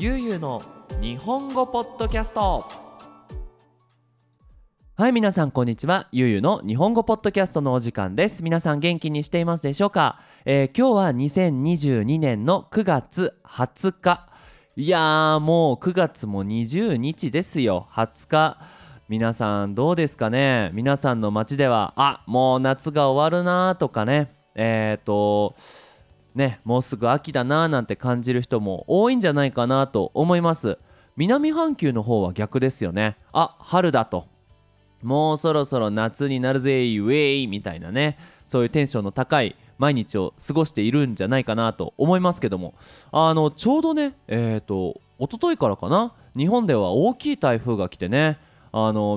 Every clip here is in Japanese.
ゆうゆうの日本語ポッドキャスト。はい、皆さんこんにちは。ゆうゆうの日本語ポッドキャストのお時間です。皆さん元気にしていますでしょうか？今日は2022年の9月20日。いやー、もう9月も20日ですよ。20日、皆さんどうですかね。皆さんの街ではもう夏が終わるなとかね、もうすぐ秋だななんて感じる人も多いんじゃないかなと思います。南半球の方は逆ですよね。春だと、もうそろそろ夏になるぜイウェイみたいなね、そういうテンションの高い毎日を過ごしているんじゃないかなと思いますけども、ちょうどね、一昨日からかな、日本では大きい台風が来てね、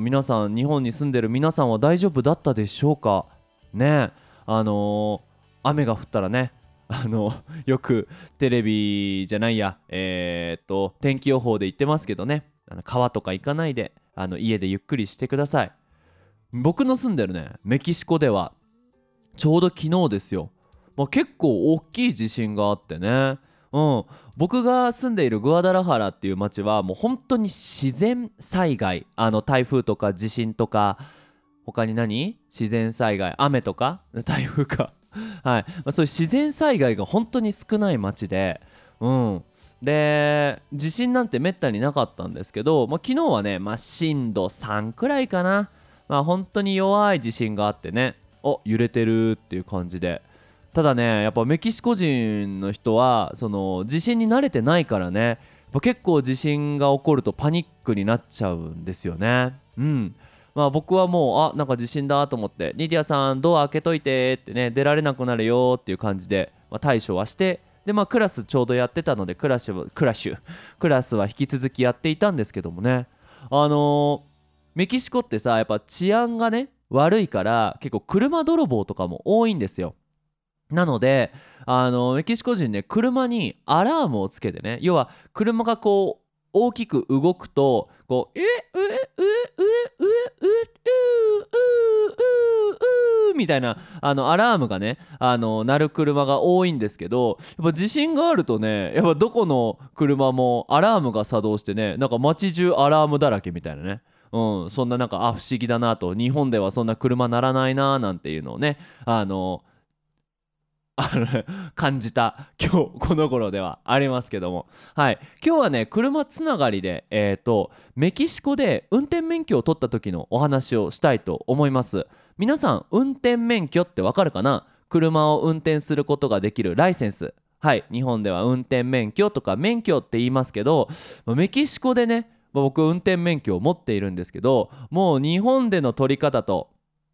皆さん、日本に住んでる皆さんは大丈夫だったでしょうかね。雨が降ったらね、よくテレビじゃないや、天気予報で言ってますけどね、川とか行かないで、家でゆっくりしてください。僕の住んでるね、メキシコではちょうど昨日ですよ、結構大きい地震があってね、僕が住んでいるグアダラハラっていう町はもう本当に自然災害、台風とか地震とか、他に自然災害、雨とか台風かはい、そういう自然災害が本当に少ない町で、で地震なんてめったになかったんですけど、昨日はね、震度3くらいかな、本当に弱い地震があってね、揺れてるっていう感じで。ただね、やっぱメキシコ人の人はその地震に慣れてないからね、結構地震が起こるとパニックになっちゃうんですよね。僕はもうなんか地震だと思って、ニディアさんドア開けといてってね、出られなくなるよっていう感じで、対処はして、でクラスちょうどやってたのでクラスは引き続きやっていたんですけどもね、メキシコってさ、やっぱ治安がね悪いから結構車泥棒とかも多いんですよ。なのでメキシコ人ね、車にアラームをつけてね、要は車がこう大きく動くとこうみたいなアラームがね鳴る車が多いんですけど、やっぱ地震があるとね、やっぱどこの車もアラームが作動してね、なんか街中アラームだらけみたいなね、そんななんか不思議だなと、日本ではそんな車鳴らないななんていうのをね感じた今日この頃ではありますけども、はい、今日はね車つながりで、メキシコで運転免許を取った時のお話をしたいと思います。皆さん、運転免許ってわかるかな？車を運転することができるライセンス。はい、日本では運転免許とか免許って言いますけど、メキシコでね、僕運転免許を持っているんですけど、もう日本での取り方と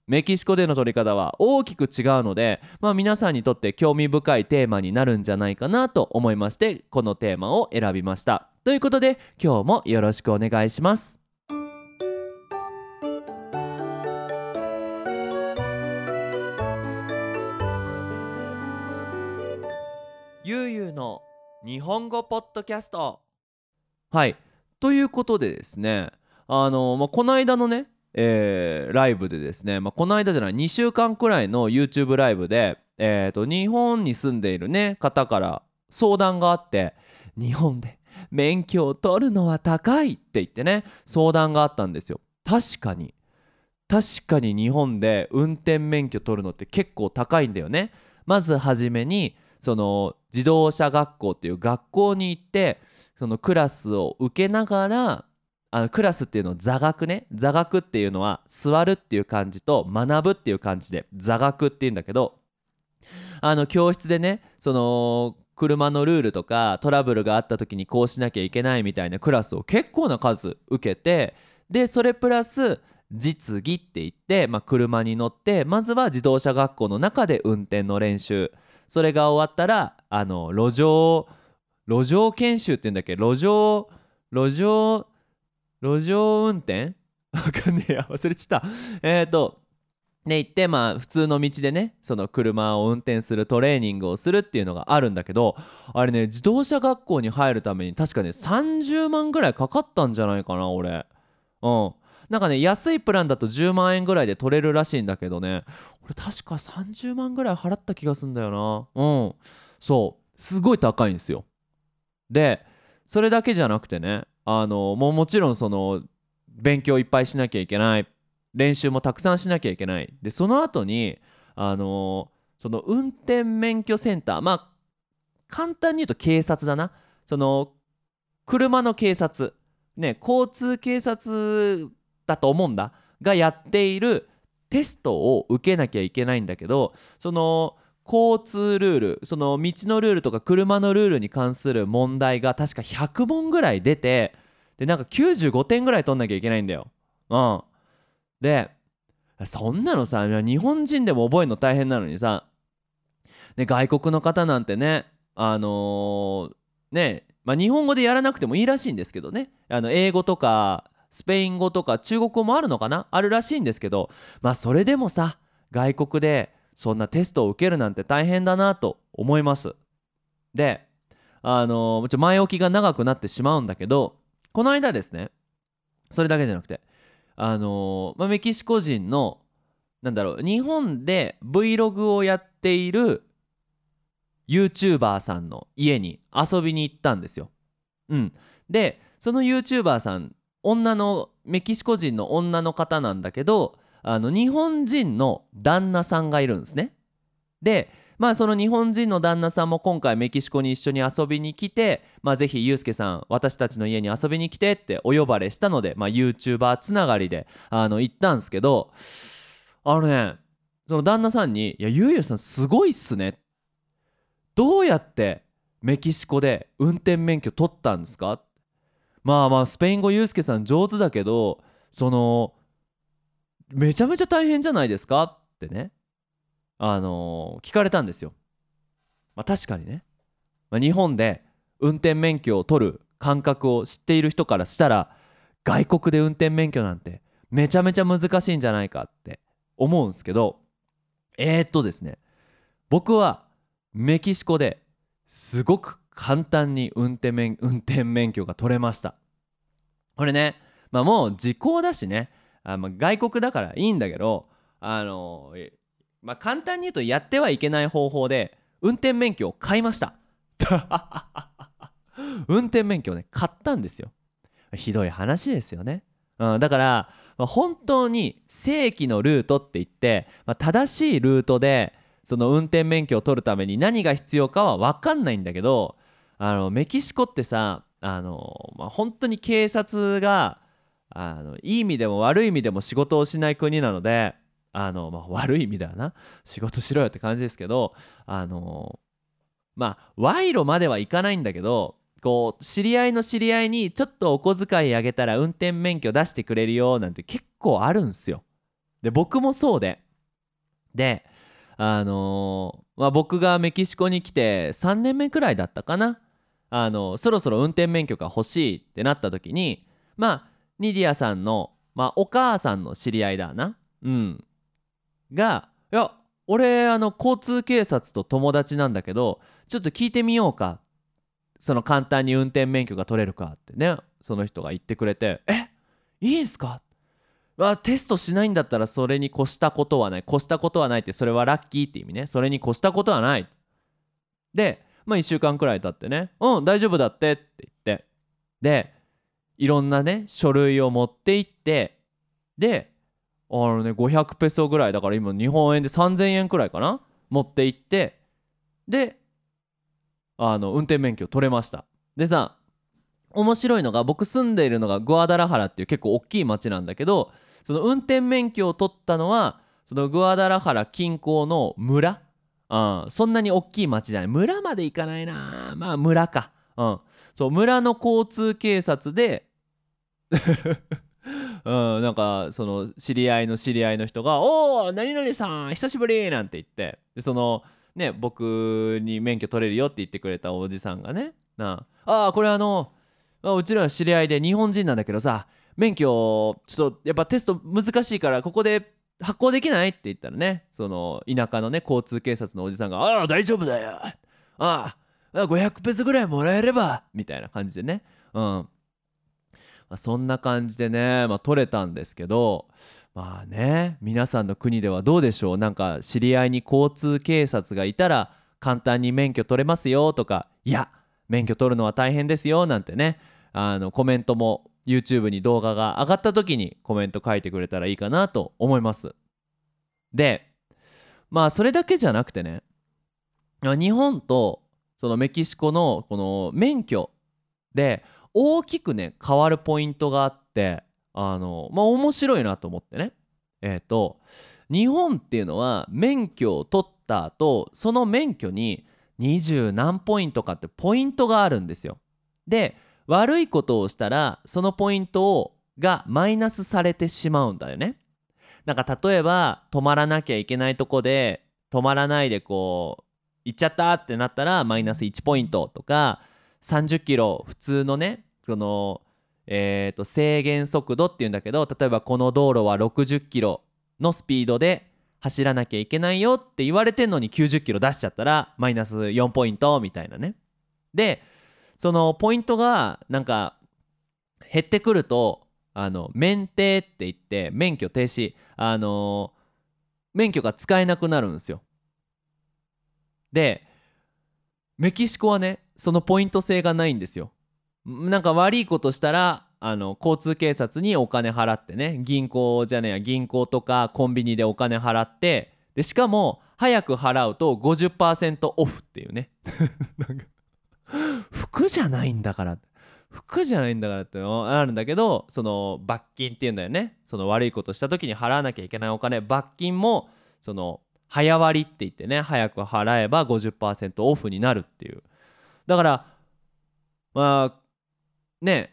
メキシコでの取り方は大きく違うので、皆さんにとって興味深いテーマになるんじゃないかなと思いまして、このテーマを選びました。ということで今日もよろしくお願いします。ゆうゆうの日本語ポッドキャスト。はい、ということでですね、この間のねライブでですね、この間じゃない2週間くらいの YouTube ライブで、日本に住んでいる、ね、方から相談があって、日本で免許を取るのは高いって言ってね、相談があったんですよ。確かに日本で運転免許取るのって結構高いんだよね。まずはじめにその自動車学校っていう学校に行って、そのクラスを受けながら、クラスっていうのを座学ね、座学っていうのは座るっていう感じと学ぶっていう感じで座学っていうんだけど、教室でね、その車のルールとかトラブルがあった時にこうしなきゃいけないみたいなクラスを結構な数受けて、でそれプラス実技って言って、車に乗ってまずは自動車学校の中で運転の練習、それが終わったら路上研修っていうんだっけ、路上運転わかんねえや、忘れちゃったね、行って普通の道でね、その車を運転するトレーニングをするっていうのがあるんだけど、あれね、自動車学校に入るために確かね30万ぐらいかかったんじゃないかな俺。なんかね、安いプランだと10万円ぐらいで取れるらしいんだけどね、俺確か30万ぐらい払った気がすんだよな。そう、すごい高いんですよ。でそれだけじゃなくてね、もちろんその勉強いっぱいしなきゃいけない、練習もたくさんしなきゃいけない。でその後にその運転免許センター、まあ簡単に言うと警察だな、その車の警察ね、交通警察だと思うんだがやっているテストを受けなきゃいけないんだけど、その交通ルール、その道のルールとか車のルールに関する問題が確か100問ぐらい出て、でなんか95点ぐらい取んなきゃいけないんだよ。うんでそんなのさ、日本人でも覚えるの大変なのにさ、ね、外国の方なんてね、日本語でやらなくてもいいらしいんですけどね、英語とかスペイン語とか中国語もあるのかな、あるらしいんですけど、まあそれでもさ、外国でそんなテストを受けるなんて大変だなと思います。で前置きが長くなってしまうんだけど、この間ですね、それだけじゃなくてメキシコ人の日本で Vlog をやっている YouTuber さんの家に遊びに行ったんですよ。でその YouTuber さん、メキシコ人の女の方なんだけど、日本人の旦那さんがいるんですね。でその日本人の旦那さんも今回メキシコに一緒に遊びに来て、ぜひゆうすけさん私たちの家に遊びに来てってお呼ばれしたので、YouTuber つながりで行ったんですけど、その旦那さんに「いやゆうゆうさんすごいっすね。どうやってメキシコで運転免許取ったんですか?」スペイン語ゆうすけさん上手だけどめちゃめちゃ大変じゃないですか?」ってね聞かれたんですよ。確かにね、日本で運転免許を取る感覚を知っている人からしたら、外国で運転免許なんてめちゃめちゃ難しいんじゃないかって思うんですけど、ですね、僕はメキシコですごく簡単に運転免許が取れました。これね、もう時効だしね、外国だからいいんだけど、簡単に言うとやってはいけない方法で運転免許を買いました運転免許を買ったんですよ。ひどい話ですよね。だから、本当に正規のルートって言って、正しいルートでその運転免許を取るために何が必要かは分かんないんだけど、メキシコってさ、本当に警察がいい意味でも悪い意味でも仕事をしない国なので、悪い意味だよな、仕事しろよって感じですけど、賄賂まではいかないんだけど、こう知り合いの知り合いにちょっとお小遣いあげたら運転免許出してくれるよなんて結構あるんすよ。で僕もそうで僕がメキシコに来て3年目くらいだったかな、そろそろ運転免許が欲しいってなった時に、ニディアさんの、お母さんの知り合いだな、が「いや俺交通警察と友達なんだけど、ちょっと聞いてみようか、その簡単に運転免許が取れるか」ってね、その人が言ってくれて「えいいんすか?」テストしないんだったらそれに越したことはない、越したことはないってそれはラッキーって意味ね、それに越したことはない。で1週間くらい経ってね「うん大丈夫だって」って言って、でいろんなね書類を持って行って、で500ペソぐらいだから今日本円で3000円くらいかな、持って行って、で運転免許取れました。でさ、面白いのが僕住んでいるのがグアダラハラっていう結構大きい町なんだけど、その運転免許を取ったのはそのグアダラハラ近郊の村、そんなに大きい町じゃない、村まで行かないな、村か、そう村の交通警察でその知り合いの人が「おー何々さん久しぶり」なんて言って、で僕に免許取れるよって言ってくれたおじさんがね「これうちらの知り合いで日本人なんだけどさ、免許ちょっとやっぱテスト難しいからここで発行できない?」って言ったらね、その田舎のね交通警察のおじさんが「大丈夫だよ、500ペソぐらいもらえれば」みたいな感じでね、そんな感じでね、取れたんですけど、皆さんの国ではどうでしょう。なんか知り合いに交通警察がいたら簡単に免許取れますよとか、いや免許取るのは大変ですよなんてね、コメントも YouTube に動画が上がった時にコメント書いてくれたらいいかなと思います。でまあそれだけじゃなくてね、日本とそのメキシコのこの免許で大きくね変わるポイントがあって、面白いなと思ってね、日本っていうのは免許を取った後、その免許に20何ポイントかってポイントがあるんですよ。で悪いことをしたらそのポイントがマイナスされてしまうんだよね。なんか例えば止まらなきゃいけないとこで止まらないでこう行っちゃったってなったらマイナス1ポイントとか、30キロ普通のねその、制限速度っていうんだけど、例えばこの道路は60キロのスピードで走らなきゃいけないよって言われてんのに90キロ出しちゃったらマイナス4ポイントみたいなね。でそのポイントがなんか減ってくると免停って言って免許停止、免許が使えなくなるんですよ。でメキシコはねそのポイント制がないんですよ。なんか悪いことしたら交通警察にお金払ってね、銀行とかコンビニでお金払って、でしかも早く払うと 50% オフっていうねなんか服じゃないんだからってあるんだけど、その罰金っていうんだよね。その悪いことした時に払わなきゃいけないお金、罰金もその早割って言ってね、早く払えば 50% オフになるっていう。だからまあね、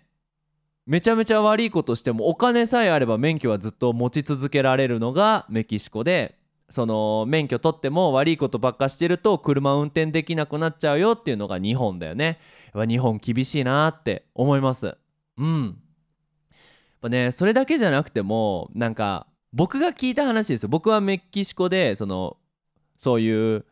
めちゃめちゃ悪いことしてもお金さえあれば免許はずっと持ち続けられるのがメキシコで、その免許取っても悪いことばっかしてると車運転できなくなっちゃうよっていうのが日本だよね。やっぱ日本厳しいなって思います。やっぱね、それだけじゃなくても、なんか僕が聞いた話ですよ。僕はメキシコでそういう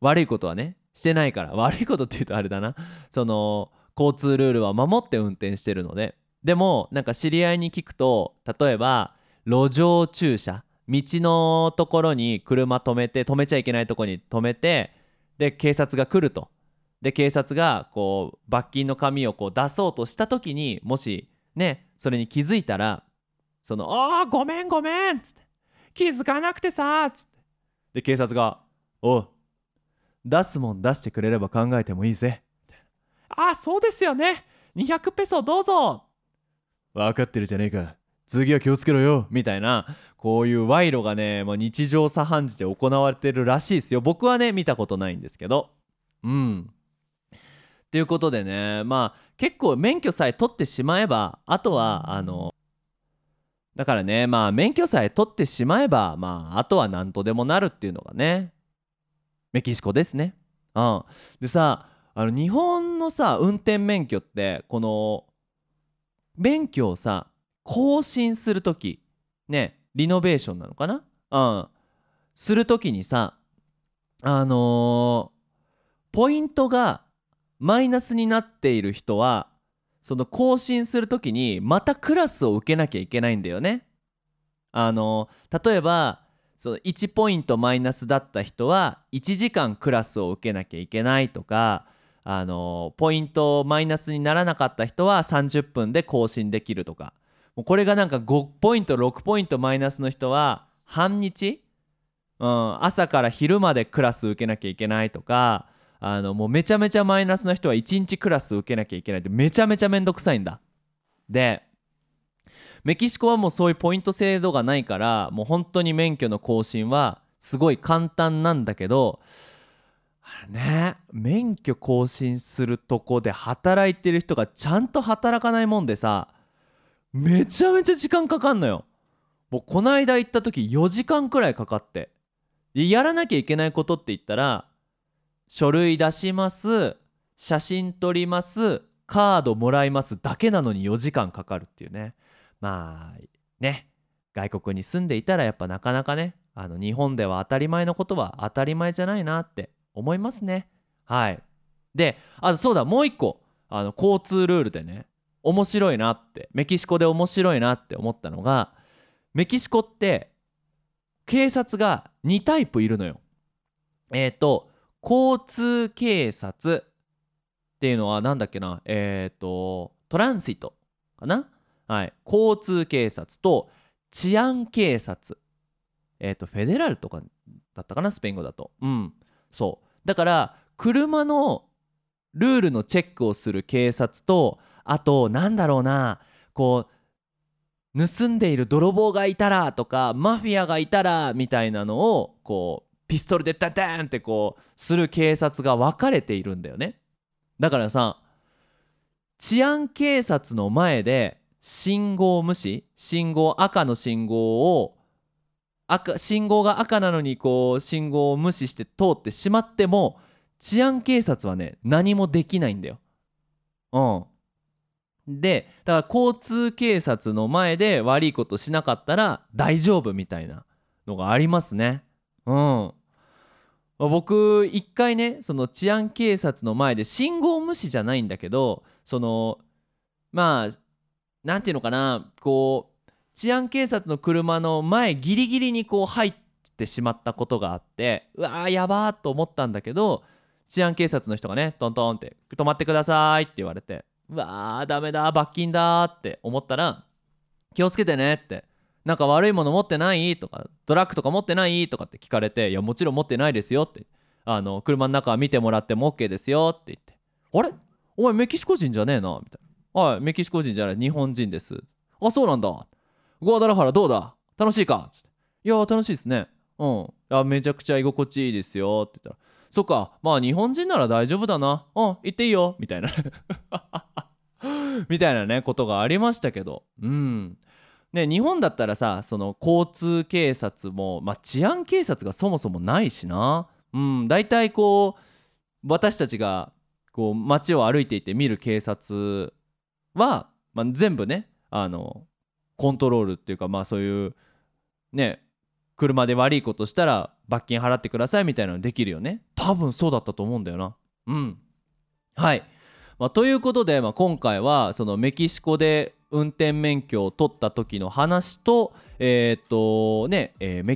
悪いことはねしてないから、悪いことって言うとあれだな、その交通ルールは守って運転してるので。でもなんか知り合いに聞くと、例えば路上駐車、道のところに車止めちゃいけないとこに止めて、で警察が来ると、で警察がこう罰金の紙をこう出そうとした時に、もしねそれに気づいたらああごめんっつって気づかなくてさっつって、で警察がおう出すもん出してくれれば考えてもいいぜ、ああそうですよね、200ペソどうぞ、分かってるじゃねえか、次は気をつけろよみたいな、こういう賄賂がね、日常茶飯事で行われてるらしいですよ。僕はね見たことないんですけど。ということでね、結構免許さえ取ってしまえば、あとはだからね、免許さえ取ってしまえば、あとは何とでもなるっていうのがねメキシコですね。でさ、日本のさ運転免許って、この免許をさ更新するときね、リノベーションなのかな、するときにさポイントがマイナスになっている人はその更新するときにまたクラスを受けなきゃいけないんだよね。例えば1ポイントマイナスだった人は1時間クラスを受けなきゃいけないとか、ポイントマイナスにならなかった人は30分で更新できるとか、もうこれがなんか5ポイント6ポイントマイナスの人は半日、朝から昼までクラス受けなきゃいけないとか、もうめちゃめちゃマイナスの人は1日クラス受けなきゃいけないって、めちゃめちゃめんどくさいんだ。でメキシコはもうそういうポイント制度がないから、もう本当に免許の更新はすごい簡単なんだけど、免許更新するとこで働いてる人がちゃんと働かないもんでさ、めちゃめちゃ時間かかんのよ。もうこないだ行った時4時間くらいかかって、やらなきゃいけないことって言ったら、書類出します、写真撮ります、カードもらいますだけなのに4時間かかるっていうね。外国に住んでいたらやっぱなかなかね、日本では当たり前のことは当たり前じゃないなって思いますね。でそうだ、もう一個交通ルールでね面白いなって、メキシコで面白いなって思ったのが、メキシコって警察が2タイプいるのよ。交通警察っていうのはなんだっけな、トランシットかな、はい、交通警察と治安警察、フェデラルとかだったかな、スペイン語だと。うん、そうだから車のルールのチェックをする警察と、あとなんだろうな、こう盗んでいる泥棒がいたらとかマフィアがいたらみたいなのをこうピストルでダダーンってこうする警察が分かれているんだよね。だからさ、治安警察の前で信号無視、信号赤の信号を信号が赤なのにこう信号を無視して通ってしまっても治安警察はね何もできないんだよ。うん。で、だから交通警察の前で悪いことしなかったら大丈夫みたいなのがありますね。うん。僕一回ね、その治安警察の前で信号無視じゃないんだけど、そのまあなんていうのかな、こう治安警察の車の前ギリギリにこう入ってしまったことがあって、うわーやばーと思ったんだけど、治安警察の人がねトントンって止まってくださいって言われて、うわーダメだ罰金だって思ったら、気をつけてねって、なんか悪いもの持ってないとかドラッグとか持ってないとかって聞かれて、いやもちろん持ってないですよって、あの車の中は見てもらっても OK ですよって言って、あれお前メキシコ人じゃねえなみたいな、はいメキシコ人じゃない日本人です、あそうなんだ、ゴアダラハラどうだ楽しいかって、いや楽しいですね、うん、あめちゃくちゃ居心地いいですよって言ったら、そっかまあ日本人なら大丈夫だな、うん行っていいよみたいなみたいなねことがありましたけど、うんね、日本だったらさ、その交通警察も、まあ、治安警察がそもそもないしな、うん、大体こう私たちがこう街を歩いていて見る警察は、まあ、全部ねあのコントロールっていうか、まあ、そういうね車で悪いことしたら罰金払ってくださいみたいなのできるよね、多分そうだったと思うんだよな。うんはい、まあ、ということで、まあ、今回はそのメキシコで運転免許を取った時の話と、メ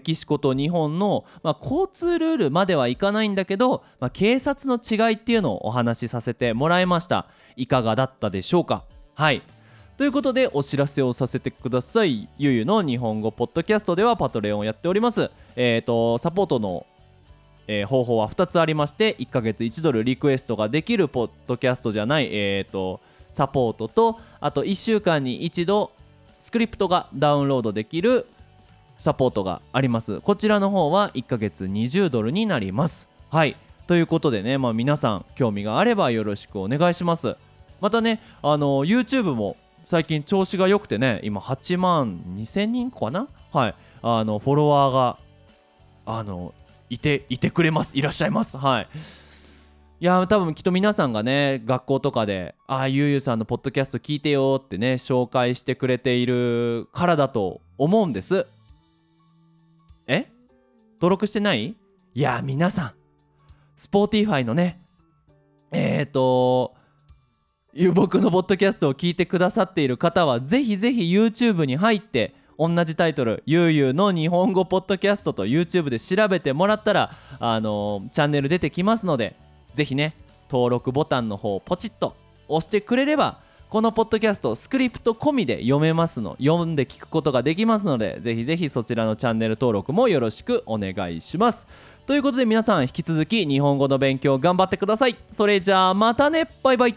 キシコと日本の、まあ、交通ルールまではいかないんだけど、まあ、警察の違いっていうのをお話しさせてもらいました。いかがだったでしょうか。はいということでお知らせをさせてください。ゆゆの日本語ポッドキャストではパトレオンをやっております。サポートの方法は2つありまして、1ヶ月1ドルリクエストができるポッドキャストじゃない、サポートと、あと1週間に一度スクリプトがダウンロードできるサポートがあります。こちらの方は1ヶ月20ドルになります。はいということでね、まあ、皆さん興味があればよろしくお願いします。またねYouTube も最近調子が良くてね、今8万2000人かな、はいフォロワーがいてくれます、いらっしゃいます。はいいや多分きっと皆さんがね学校とかであゆうゆうさんのポッドキャスト聞いてよってね紹介してくれているからだと思うんです。登録してない？いや皆さんSpotifyのね僕のポッドキャストを聞いてくださっている方はぜひぜひ YouTube に入って同じタイトルゆうゆうの日本語ポッドキャストと YouTube で調べてもらったらチャンネル出てきますので、ぜひね登録ボタンの方をポチッと押してくれればこのポッドキャストスクリプト込みで読んで聞くことができますので、ぜひぜひそちらのチャンネル登録もよろしくお願いします。ということで皆さん引き続き日本語の勉強頑張ってください。それじゃあまたね、バイバイ。